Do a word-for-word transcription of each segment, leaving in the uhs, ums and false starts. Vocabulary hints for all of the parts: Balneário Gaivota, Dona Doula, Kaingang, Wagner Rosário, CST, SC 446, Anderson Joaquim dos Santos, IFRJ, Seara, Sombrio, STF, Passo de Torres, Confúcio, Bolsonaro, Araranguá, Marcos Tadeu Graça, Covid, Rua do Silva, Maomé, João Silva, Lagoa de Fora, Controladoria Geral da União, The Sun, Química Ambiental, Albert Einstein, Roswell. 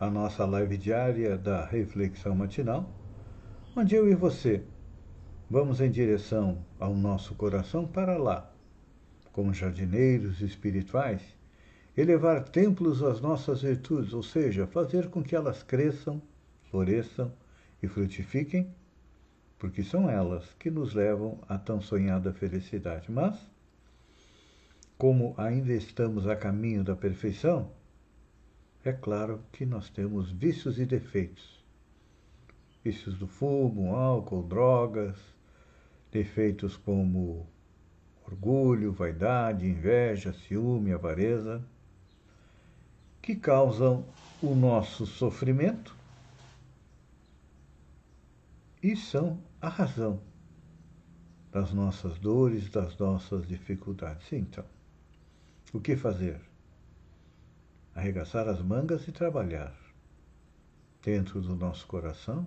à nossa live diária da Reflexão Matinal, onde eu e você vamos em direção ao nosso coração para lá, como jardineiros espirituais, elevar templos às nossas virtudes, ou seja, fazer com que elas cresçam, floresçam e frutifiquem, porque são elas que nos levam à tão sonhada felicidade. Mas, como ainda estamos a caminho da perfeição, é claro que nós temos vícios e defeitos. Vícios do fumo, álcool, drogas, defeitos como orgulho, vaidade, inveja, ciúme, avareza, que causam o nosso sofrimento e são a razão das nossas dores, das nossas dificuldades. Sim, então, o que fazer? Arregaçar as mangas e trabalhar dentro do nosso coração,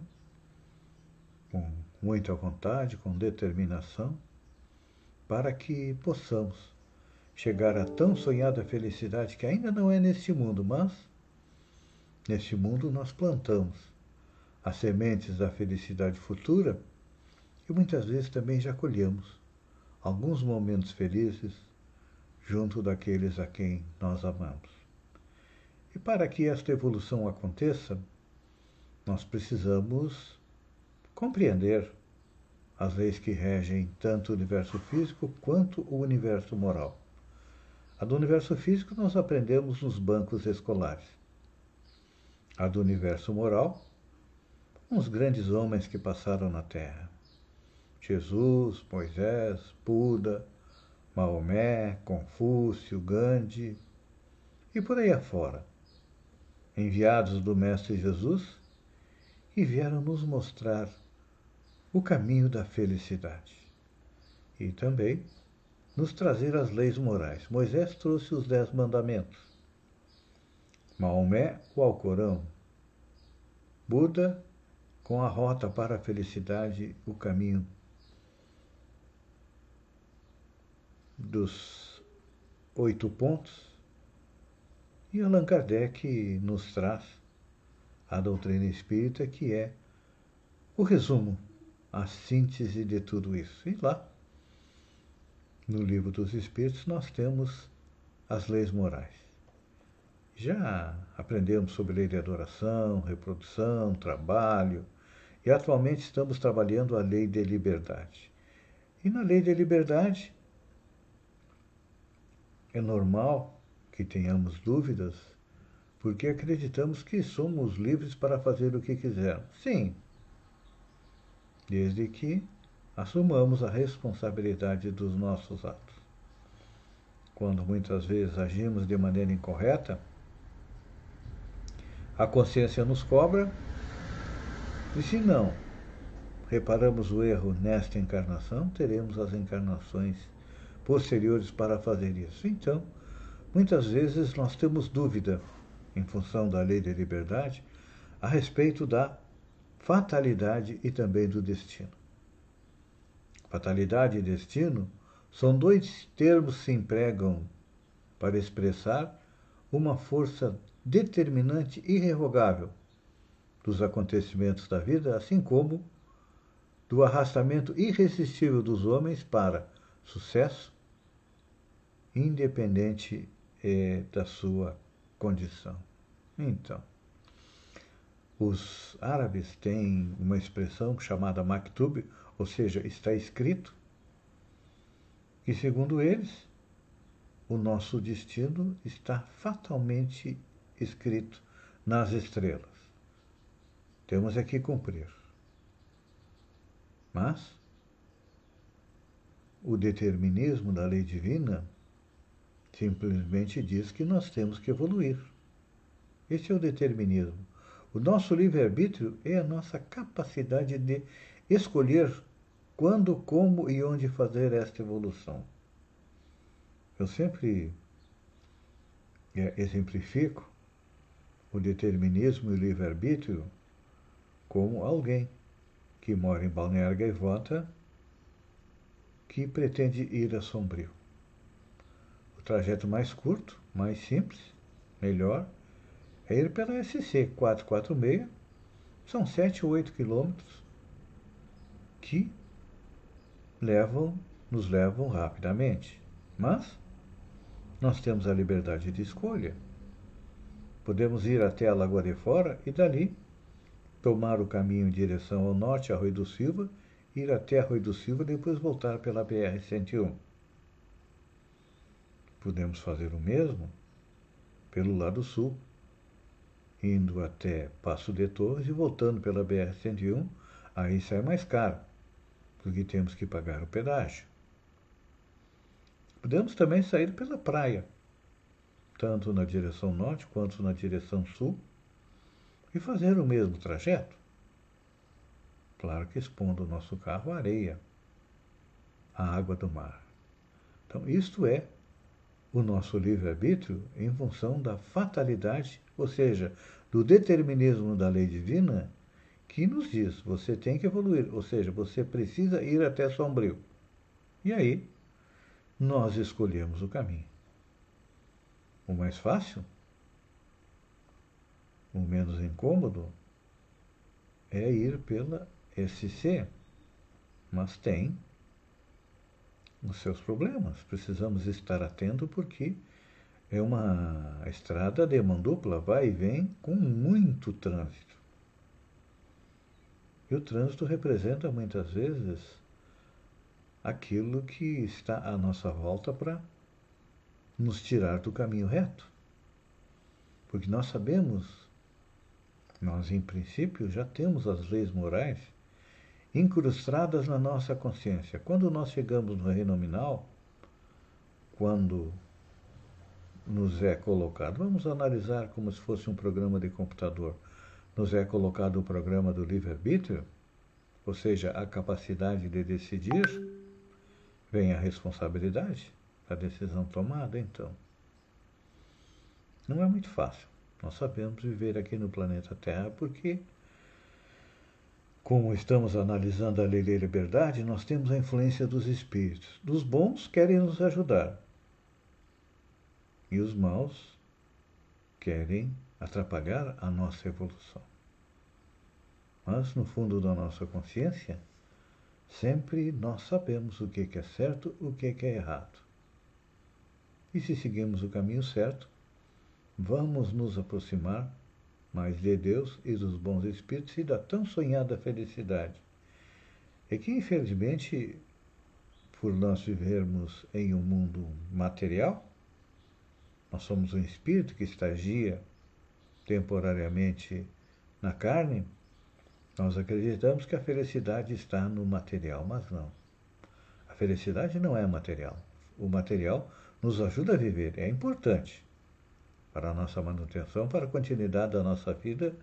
com muita vontade, com determinação, para que possamos chegar à tão sonhada felicidade que ainda não é neste mundo, mas neste mundo nós plantamos as sementes da felicidade futura e muitas vezes também já colhemos alguns momentos felizes junto daqueles a quem nós amamos. E para que esta evolução aconteça, nós precisamos compreender as leis que regem tanto o universo físico quanto o universo moral. A do universo físico nós aprendemos nos bancos escolares. A do universo moral, uns grandes homens que passaram na Terra. Jesus, Moisés, Buda, Maomé, Confúcio, Gandhi e por aí afora, enviados do Mestre Jesus, e vieram nos mostrar o caminho da felicidade e também nos trazer as leis morais. Moisés trouxe os dez mandamentos, Maomé, o Alcorão, Buda, com a rota para a felicidade, o caminho dos oito pontos, e Allan Kardec nos traz a doutrina espírita, que é o resumo, a síntese de tudo isso. E lá, no Livro dos Espíritos, nós temos as leis morais. Já aprendemos sobre lei de adoração, reprodução, trabalho, e atualmente estamos trabalhando a lei de liberdade. E na lei de liberdade, é normal que tenhamos dúvidas, porque acreditamos que somos livres para fazer o que quisermos. Sim, desde que assumamos a responsabilidade dos nossos atos. Quando muitas vezes agimos de maneira incorreta, a consciência nos cobra, e se não reparamos o erro nesta encarnação, teremos as encarnações posteriores para fazer isso. Então, muitas vezes nós temos dúvida, em função da lei de liberdade, a respeito da fatalidade e também do destino. Fatalidade e destino são dois termos que se empregam para expressar uma força determinante e irrevogável dos acontecimentos da vida, assim como do arrastamento irresistível dos homens para sucesso, independente eh, da sua condição. Então, os árabes têm uma expressão chamada maktub, ou seja, está escrito, e segundo eles, o nosso destino está fatalmente escrito nas estrelas. Temos é que cumprir. Mas o determinismo da lei divina simplesmente diz que nós temos que evoluir. Esse é o determinismo. O nosso livre-arbítrio é a nossa capacidade de escolher quando, como e onde fazer esta evolução. Eu sempre exemplifico o determinismo e o livre-arbítrio como alguém que mora em Balneário Gaivota que pretende ir a Sombrio. O trajeto mais curto, mais simples, melhor, é ir pela S C quatrocentos e quarenta e seis, são sete ou oito quilômetros que levam, nos levam rapidamente. Mas nós temos a liberdade de escolha. Podemos ir até a Lagoa de Fora e dali tomar o caminho em direção ao norte, a Rua do Silva, ir até a Rua do Silva e depois voltar pela B R cento e um. Podemos fazer o mesmo pelo lado sul, indo até Passo de Torres e voltando pela B R cento e um, aí sai mais caro, porque temos que pagar o pedágio. Podemos também sair pela praia, tanto na direção norte quanto na direção sul, e fazer o mesmo trajeto. Claro que expondo o nosso carro à areia, à água do mar. Então, isto é o nosso livre-arbítrio em função da fatalidade, ou seja, do determinismo da lei divina, que nos diz, você tem que evoluir, ou seja, você precisa ir até Sombrio. E aí, nós escolhemos o caminho. O mais fácil, o menos incômodo, é ir pela S C, mas tem os seus problemas. Precisamos estar atento porque é uma estrada de mão dupla, vai e vem, com muito trânsito. E o trânsito representa muitas vezes aquilo que está à nossa volta para nos tirar do caminho reto. Porque nós sabemos, nós em princípio já temos as leis morais incrustadas na nossa consciência. Quando nós chegamos no renominal, quando nos é colocado, vamos analisar como se fosse um programa de computador, nos é colocado o programa do livre-arbítrio, ou seja, a capacidade de decidir, vem a responsabilidade da decisão tomada, então. Não é muito fácil. Nós sabemos viver aqui no planeta Terra porque, como estamos analisando a lei da liberdade, nós temos a influência dos espíritos. Dos bons querem nos ajudar e os maus querem atrapalhar a nossa evolução. Mas, no fundo da nossa consciência, sempre nós sabemos o que é certo e o que é errado. E se seguimos o caminho certo, vamos nos aproximar mais de Deus e dos bons espíritos e da tão sonhada felicidade. É que, infelizmente, por nós vivermos em um mundo material, nós somos um espírito que estagia temporariamente na carne, nós acreditamos que a felicidade está no material, mas não. A felicidade não é material. O material nos ajuda a viver, é importante para a nossa manutenção, para a continuidade da nossa vida,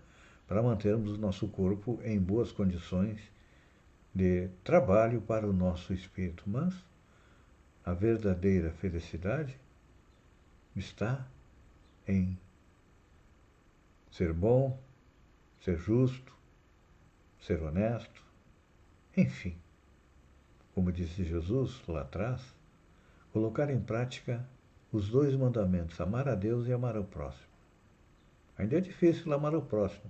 para mantermos o nosso corpo em boas condições de trabalho para o nosso espírito. Mas a verdadeira felicidade está em ser bom, ser justo, ser honesto, enfim. Como disse Jesus lá atrás, colocar em prática os dois mandamentos, amar a Deus e amar ao próximo. Ainda é difícil amar ao próximo,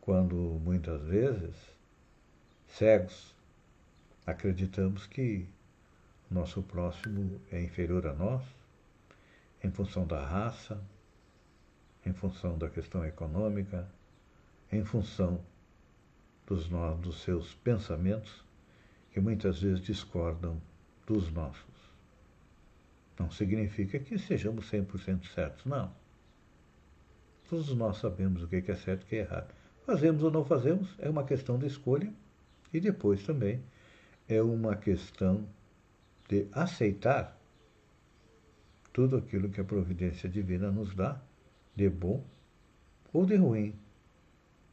quando muitas vezes, cegos, acreditamos que nosso próximo é inferior a nós, em função da raça, em função da questão econômica, em função dos, no... dos seus pensamentos, que muitas vezes discordam dos nossos. Não significa que sejamos cem por cento certos, não. Todos nós sabemos o que é certo e o que é errado. Fazemos ou não fazemos é uma questão de escolha e depois também é uma questão de aceitar tudo aquilo que a providência divina nos dá, de bom ou de ruim,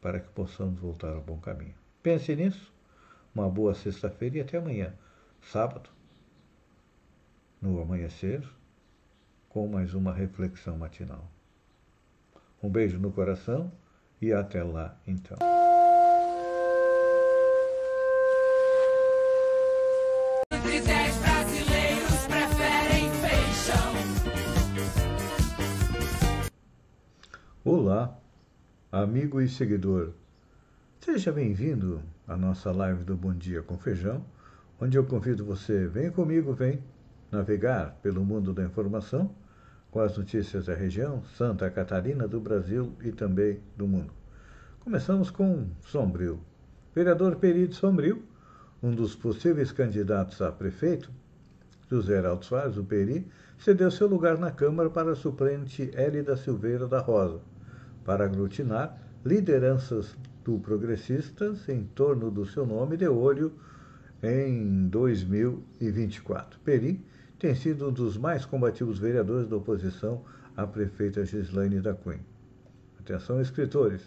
para que possamos voltar ao bom caminho. Pense nisso. Uma boa sexta-feira e até amanhã, sábado, no amanhecer, com mais uma reflexão matinal. Um beijo no coração e até lá, então. Olá, amigo e seguidor. Seja bem-vindo à nossa live do Bom Dia com Feijão, onde eu convido você, vem comigo, vem navegar pelo mundo da informação com as notícias da região, Santa Catarina, do Brasil e também do mundo. Começamos com Sombrio. Vereador Peri de Sombrio, um dos possíveis candidatos a prefeito, José Geraldo Soares, o Peri, cedeu seu lugar na Câmara para a suplente Élida Silveira da Rosa, para aglutinar lideranças do progressistas em torno do seu nome de olho em dois mil e vinte e quatro. Peri tem sido um dos mais combativos vereadores da oposição à prefeita Gislaine da Cunha. Atenção, escritores.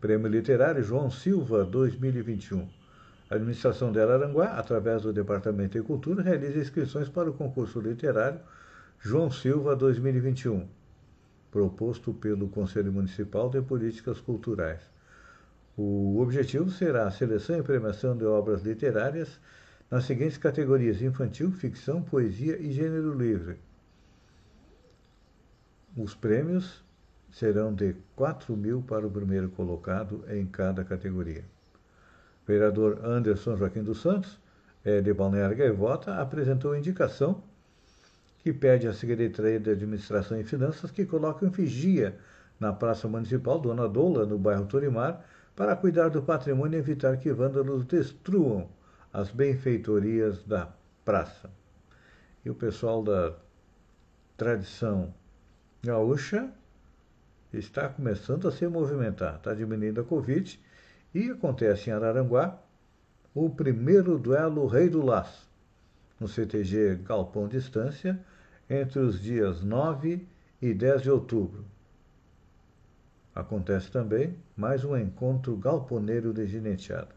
Prêmio Literário João Silva dois mil e vinte e um. A administração de Araranguá, através do Departamento de Cultura, realiza inscrições para o concurso literário João Silva dois mil e vinte e um, proposto pelo Conselho Municipal de Políticas Culturais. O objetivo será a seleção e premiação de obras literárias nas seguintes categorias: infantil, ficção, poesia e gênero livre. Os prêmios serão de quatro mil para o primeiro colocado em cada categoria. O vereador Anderson Joaquim dos Santos, de Balneário Gaivota, apresentou indicação que pede à Secretaria de Administração e Finanças que coloque um vigia na Praça Municipal Dona Doula, no bairro Torimar, para cuidar do patrimônio e evitar que vândalos destruam as benfeitorias da praça. E o pessoal da tradição gaúcha está começando a se movimentar. Está diminuindo a Covid e acontece em Araranguá o primeiro duelo Rei do Laço, no C T G Galpão Distância, entre os dias nove e dez de outubro. Acontece também mais um encontro galponeiro de gineteada.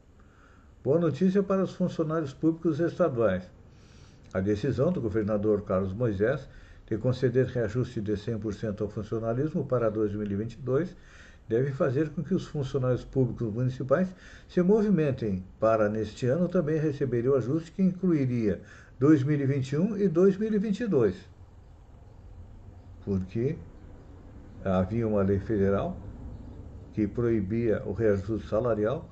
Boa notícia para os funcionários públicos estaduais. A decisão do governador Carlos Moisés de conceder reajuste de cem por cento ao funcionalismo para dois mil e vinte e dois deve fazer com que os funcionários públicos municipais se movimentem para, neste ano, também receber o ajuste que incluiria dois mil e vinte e um e dois mil e vinte e dois. Porque havia uma lei federal que proibia o reajuste salarial.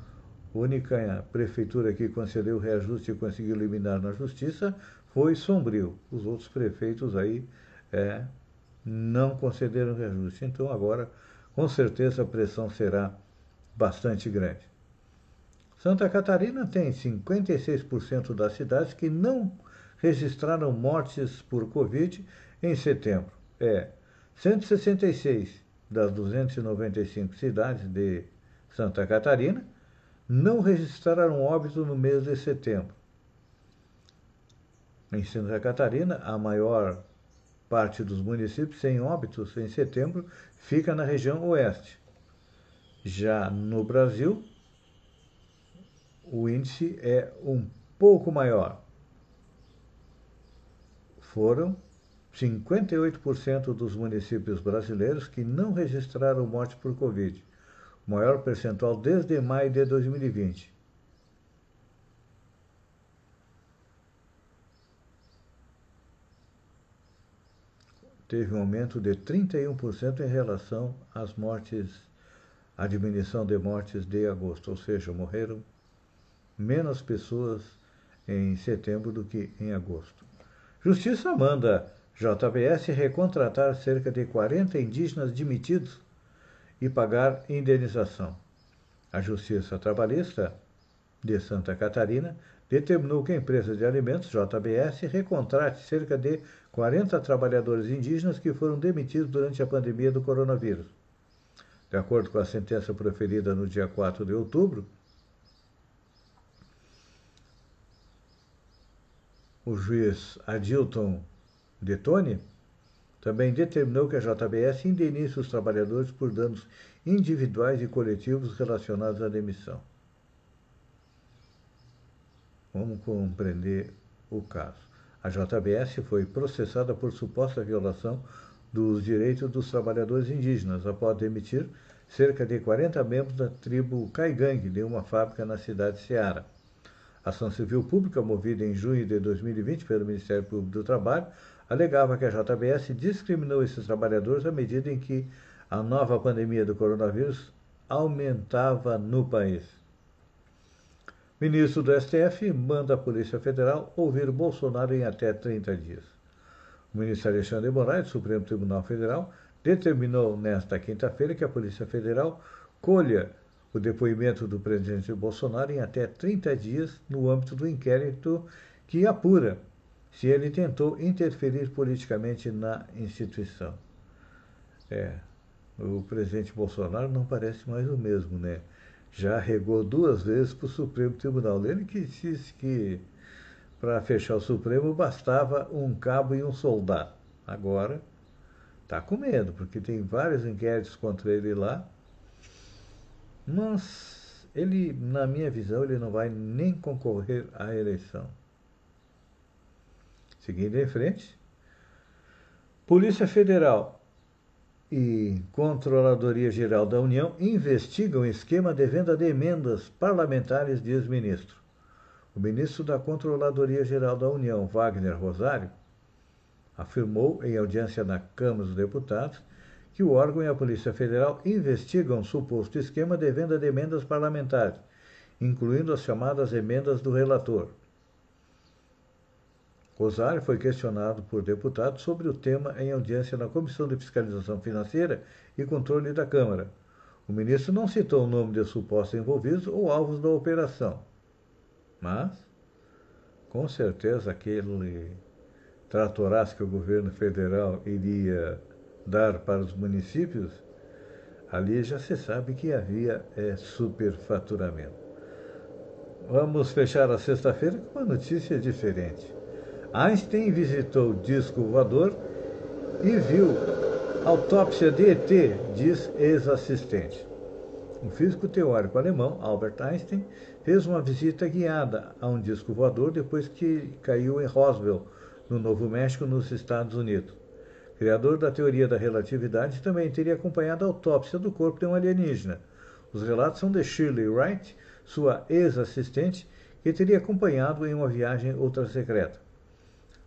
A única prefeitura que concedeu o reajuste e conseguiu liminar na justiça foi Sombrio. Os outros prefeitos aí é, não concederam reajuste. Então agora, com certeza, a pressão será bastante grande. Santa Catarina tem cinquenta e seis por cento das cidades que não registraram mortes por Covid em setembro. É cento e sessenta e seis das duzentas e noventa e cinco cidades de Santa Catarina não registraram óbito no mês de setembro. Em Santa Catarina, a maior parte dos municípios sem óbitos em setembro fica na região oeste. Já no Brasil, o índice é um pouco maior. Foram cinquenta e oito por cento dos municípios brasileiros que não registraram morte por Covid, o maior percentual desde maio de dois mil e vinte. Teve um aumento de trinta e um por cento em relação às mortes, à diminuição de mortes de agosto, ou seja, morreram menos pessoas em setembro do que em agosto. Justiça manda J B S recontratar cerca de quarenta indígenas demitidos e pagar indenização. A Justiça Trabalhista de Santa Catarina determinou que a empresa de alimentos J B S recontrate cerca de quarenta trabalhadores indígenas que foram demitidos durante a pandemia do coronavírus. De acordo com a sentença proferida no dia quatro de outubro, o juiz Adilton Detoni Também determinou que a J B S indenize os trabalhadores por danos individuais e coletivos relacionados à demissão. Vamos compreender o caso. A J B S foi processada por suposta violação dos direitos dos trabalhadores indígenas após demitir cerca de quarenta membros da tribo Kaingang de uma fábrica na cidade de Seara. A ação civil pública, movida em junho de dois mil e vinte pelo Ministério Público do Trabalho, alegava que a J B S discriminou esses trabalhadores à medida em que a nova pandemia do coronavírus aumentava no país. O ministro do S T F manda a Polícia Federal ouvir Bolsonaro em até trinta dias. O ministro Alexandre de Moraes, do Supremo Tribunal Federal, determinou nesta quinta-feira que a Polícia Federal colha o depoimento do presidente Bolsonaro em até trinta dias no âmbito do inquérito que apura se ele tentou interferir politicamente na instituição. É, o presidente Bolsonaro não parece mais o mesmo, né? Já regou duas vezes para o Supremo Tribunal. Ele que disse que para fechar o Supremo bastava um cabo e um soldado. Agora está com medo, porque tem vários inquéritos contra ele lá. Mas ele, na minha visão, ele não vai nem concorrer à eleição. Seguindo em frente, Polícia Federal e Controladoria Geral da União investigam esquema de venda de emendas parlamentares, diz ministro. O ministro da Controladoria Geral da União, Wagner Rosário, afirmou em audiência na Câmara dos Deputados que o órgão e a Polícia Federal investigam um suposto esquema de venda de emendas parlamentares, incluindo as chamadas emendas do relator. Rosário foi questionado por deputados sobre o tema em audiência na Comissão de Fiscalização Financeira e Controle da Câmara. O ministro não citou o nome de supostos envolvidos ou alvos da operação, mas, com certeza, aquele tratorás que o governo federal iria dar para os municípios, ali já se sabe que havia é, superfaturamento. Vamos fechar a sexta-feira com uma notícia diferente. Einstein visitou o disco voador e viu autópsia de E T, diz ex-assistente. O físico teórico alemão Albert Einstein fez uma visita guiada a um disco voador depois que caiu em Roswell, no Novo México, nos Estados Unidos. Criador da teoria da relatividade, também teria acompanhado a autópsia do corpo de um alienígena. Os relatos são de Shirley Wright, sua ex-assistente, que teria acompanhado em uma viagem ultrassecreta.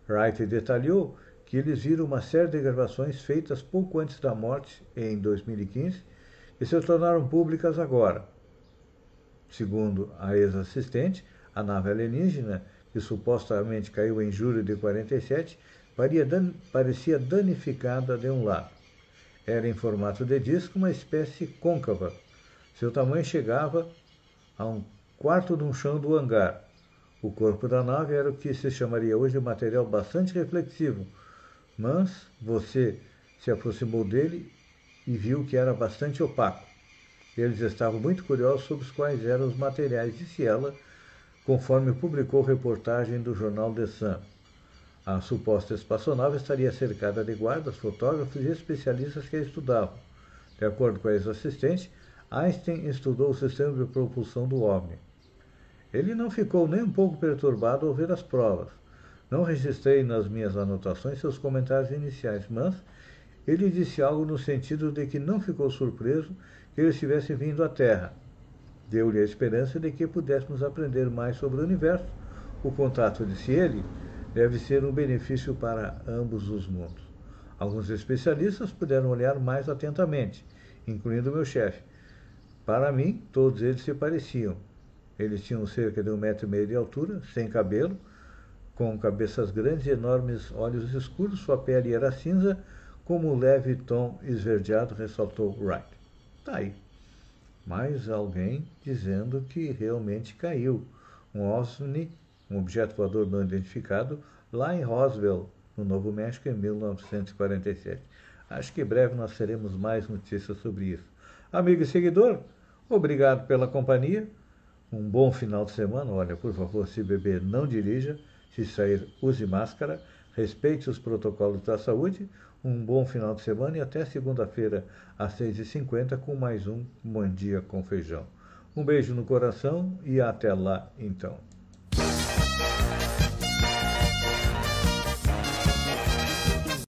Wright detalhou que eles viram uma série de gravações feitas pouco antes da morte, em dois mil e quinze, e se tornaram públicas agora. Segundo a ex-assistente, a nave alienígena, que supostamente caiu em julho de quarenta e sete, parecia danificada de um lado. Era em formato de disco, uma espécie côncava. Seu tamanho chegava a um quarto de um chão do hangar. O corpo da nave era o que se chamaria hoje de material bastante reflexivo, mas você se aproximou dele e viu que era bastante opaco. Eles estavam muito curiosos sobre quais eram os materiais, disse ela, conforme publicou reportagem do jornal The Sun. A suposta espaçonave estaria cercada de guardas, fotógrafos e especialistas que a estudavam. De acordo com a ex-assistente, Einstein estudou o sistema de propulsão do OVNI. Ele não ficou nem um pouco perturbado ao ver as provas. Não registrei nas minhas anotações seus comentários iniciais, mas ele disse algo no sentido de que não ficou surpreso que eles estivessem vindo à Terra. Deu-lhe a esperança de que pudéssemos aprender mais sobre o universo. O contato, disse ele, deve ser um benefício para ambos os mundos. Alguns especialistas puderam olhar mais atentamente, incluindo meu chefe. Para mim, todos eles se pareciam. Eles tinham cerca de um metro e meio de altura, sem cabelo, com cabeças grandes e enormes olhos escuros. Sua pele era cinza, como um leve tom esverdeado, ressaltou Wright. Tá aí. Mais alguém dizendo que realmente caiu um OVNI, um objeto voador não identificado, lá em Roswell, no Novo México, em mil novecentos e quarenta e sete. Acho que em breve nós teremos mais notícias sobre isso. Amigo e seguidor, obrigado pela companhia. Um bom final de semana. Olha, por favor, se beber, não dirija. Se sair, use máscara. Respeite os protocolos da saúde. Um bom final de semana e até segunda-feira às seis e cinquenta com mais um Bom Dia com Feijão. Um beijo no coração e até lá então.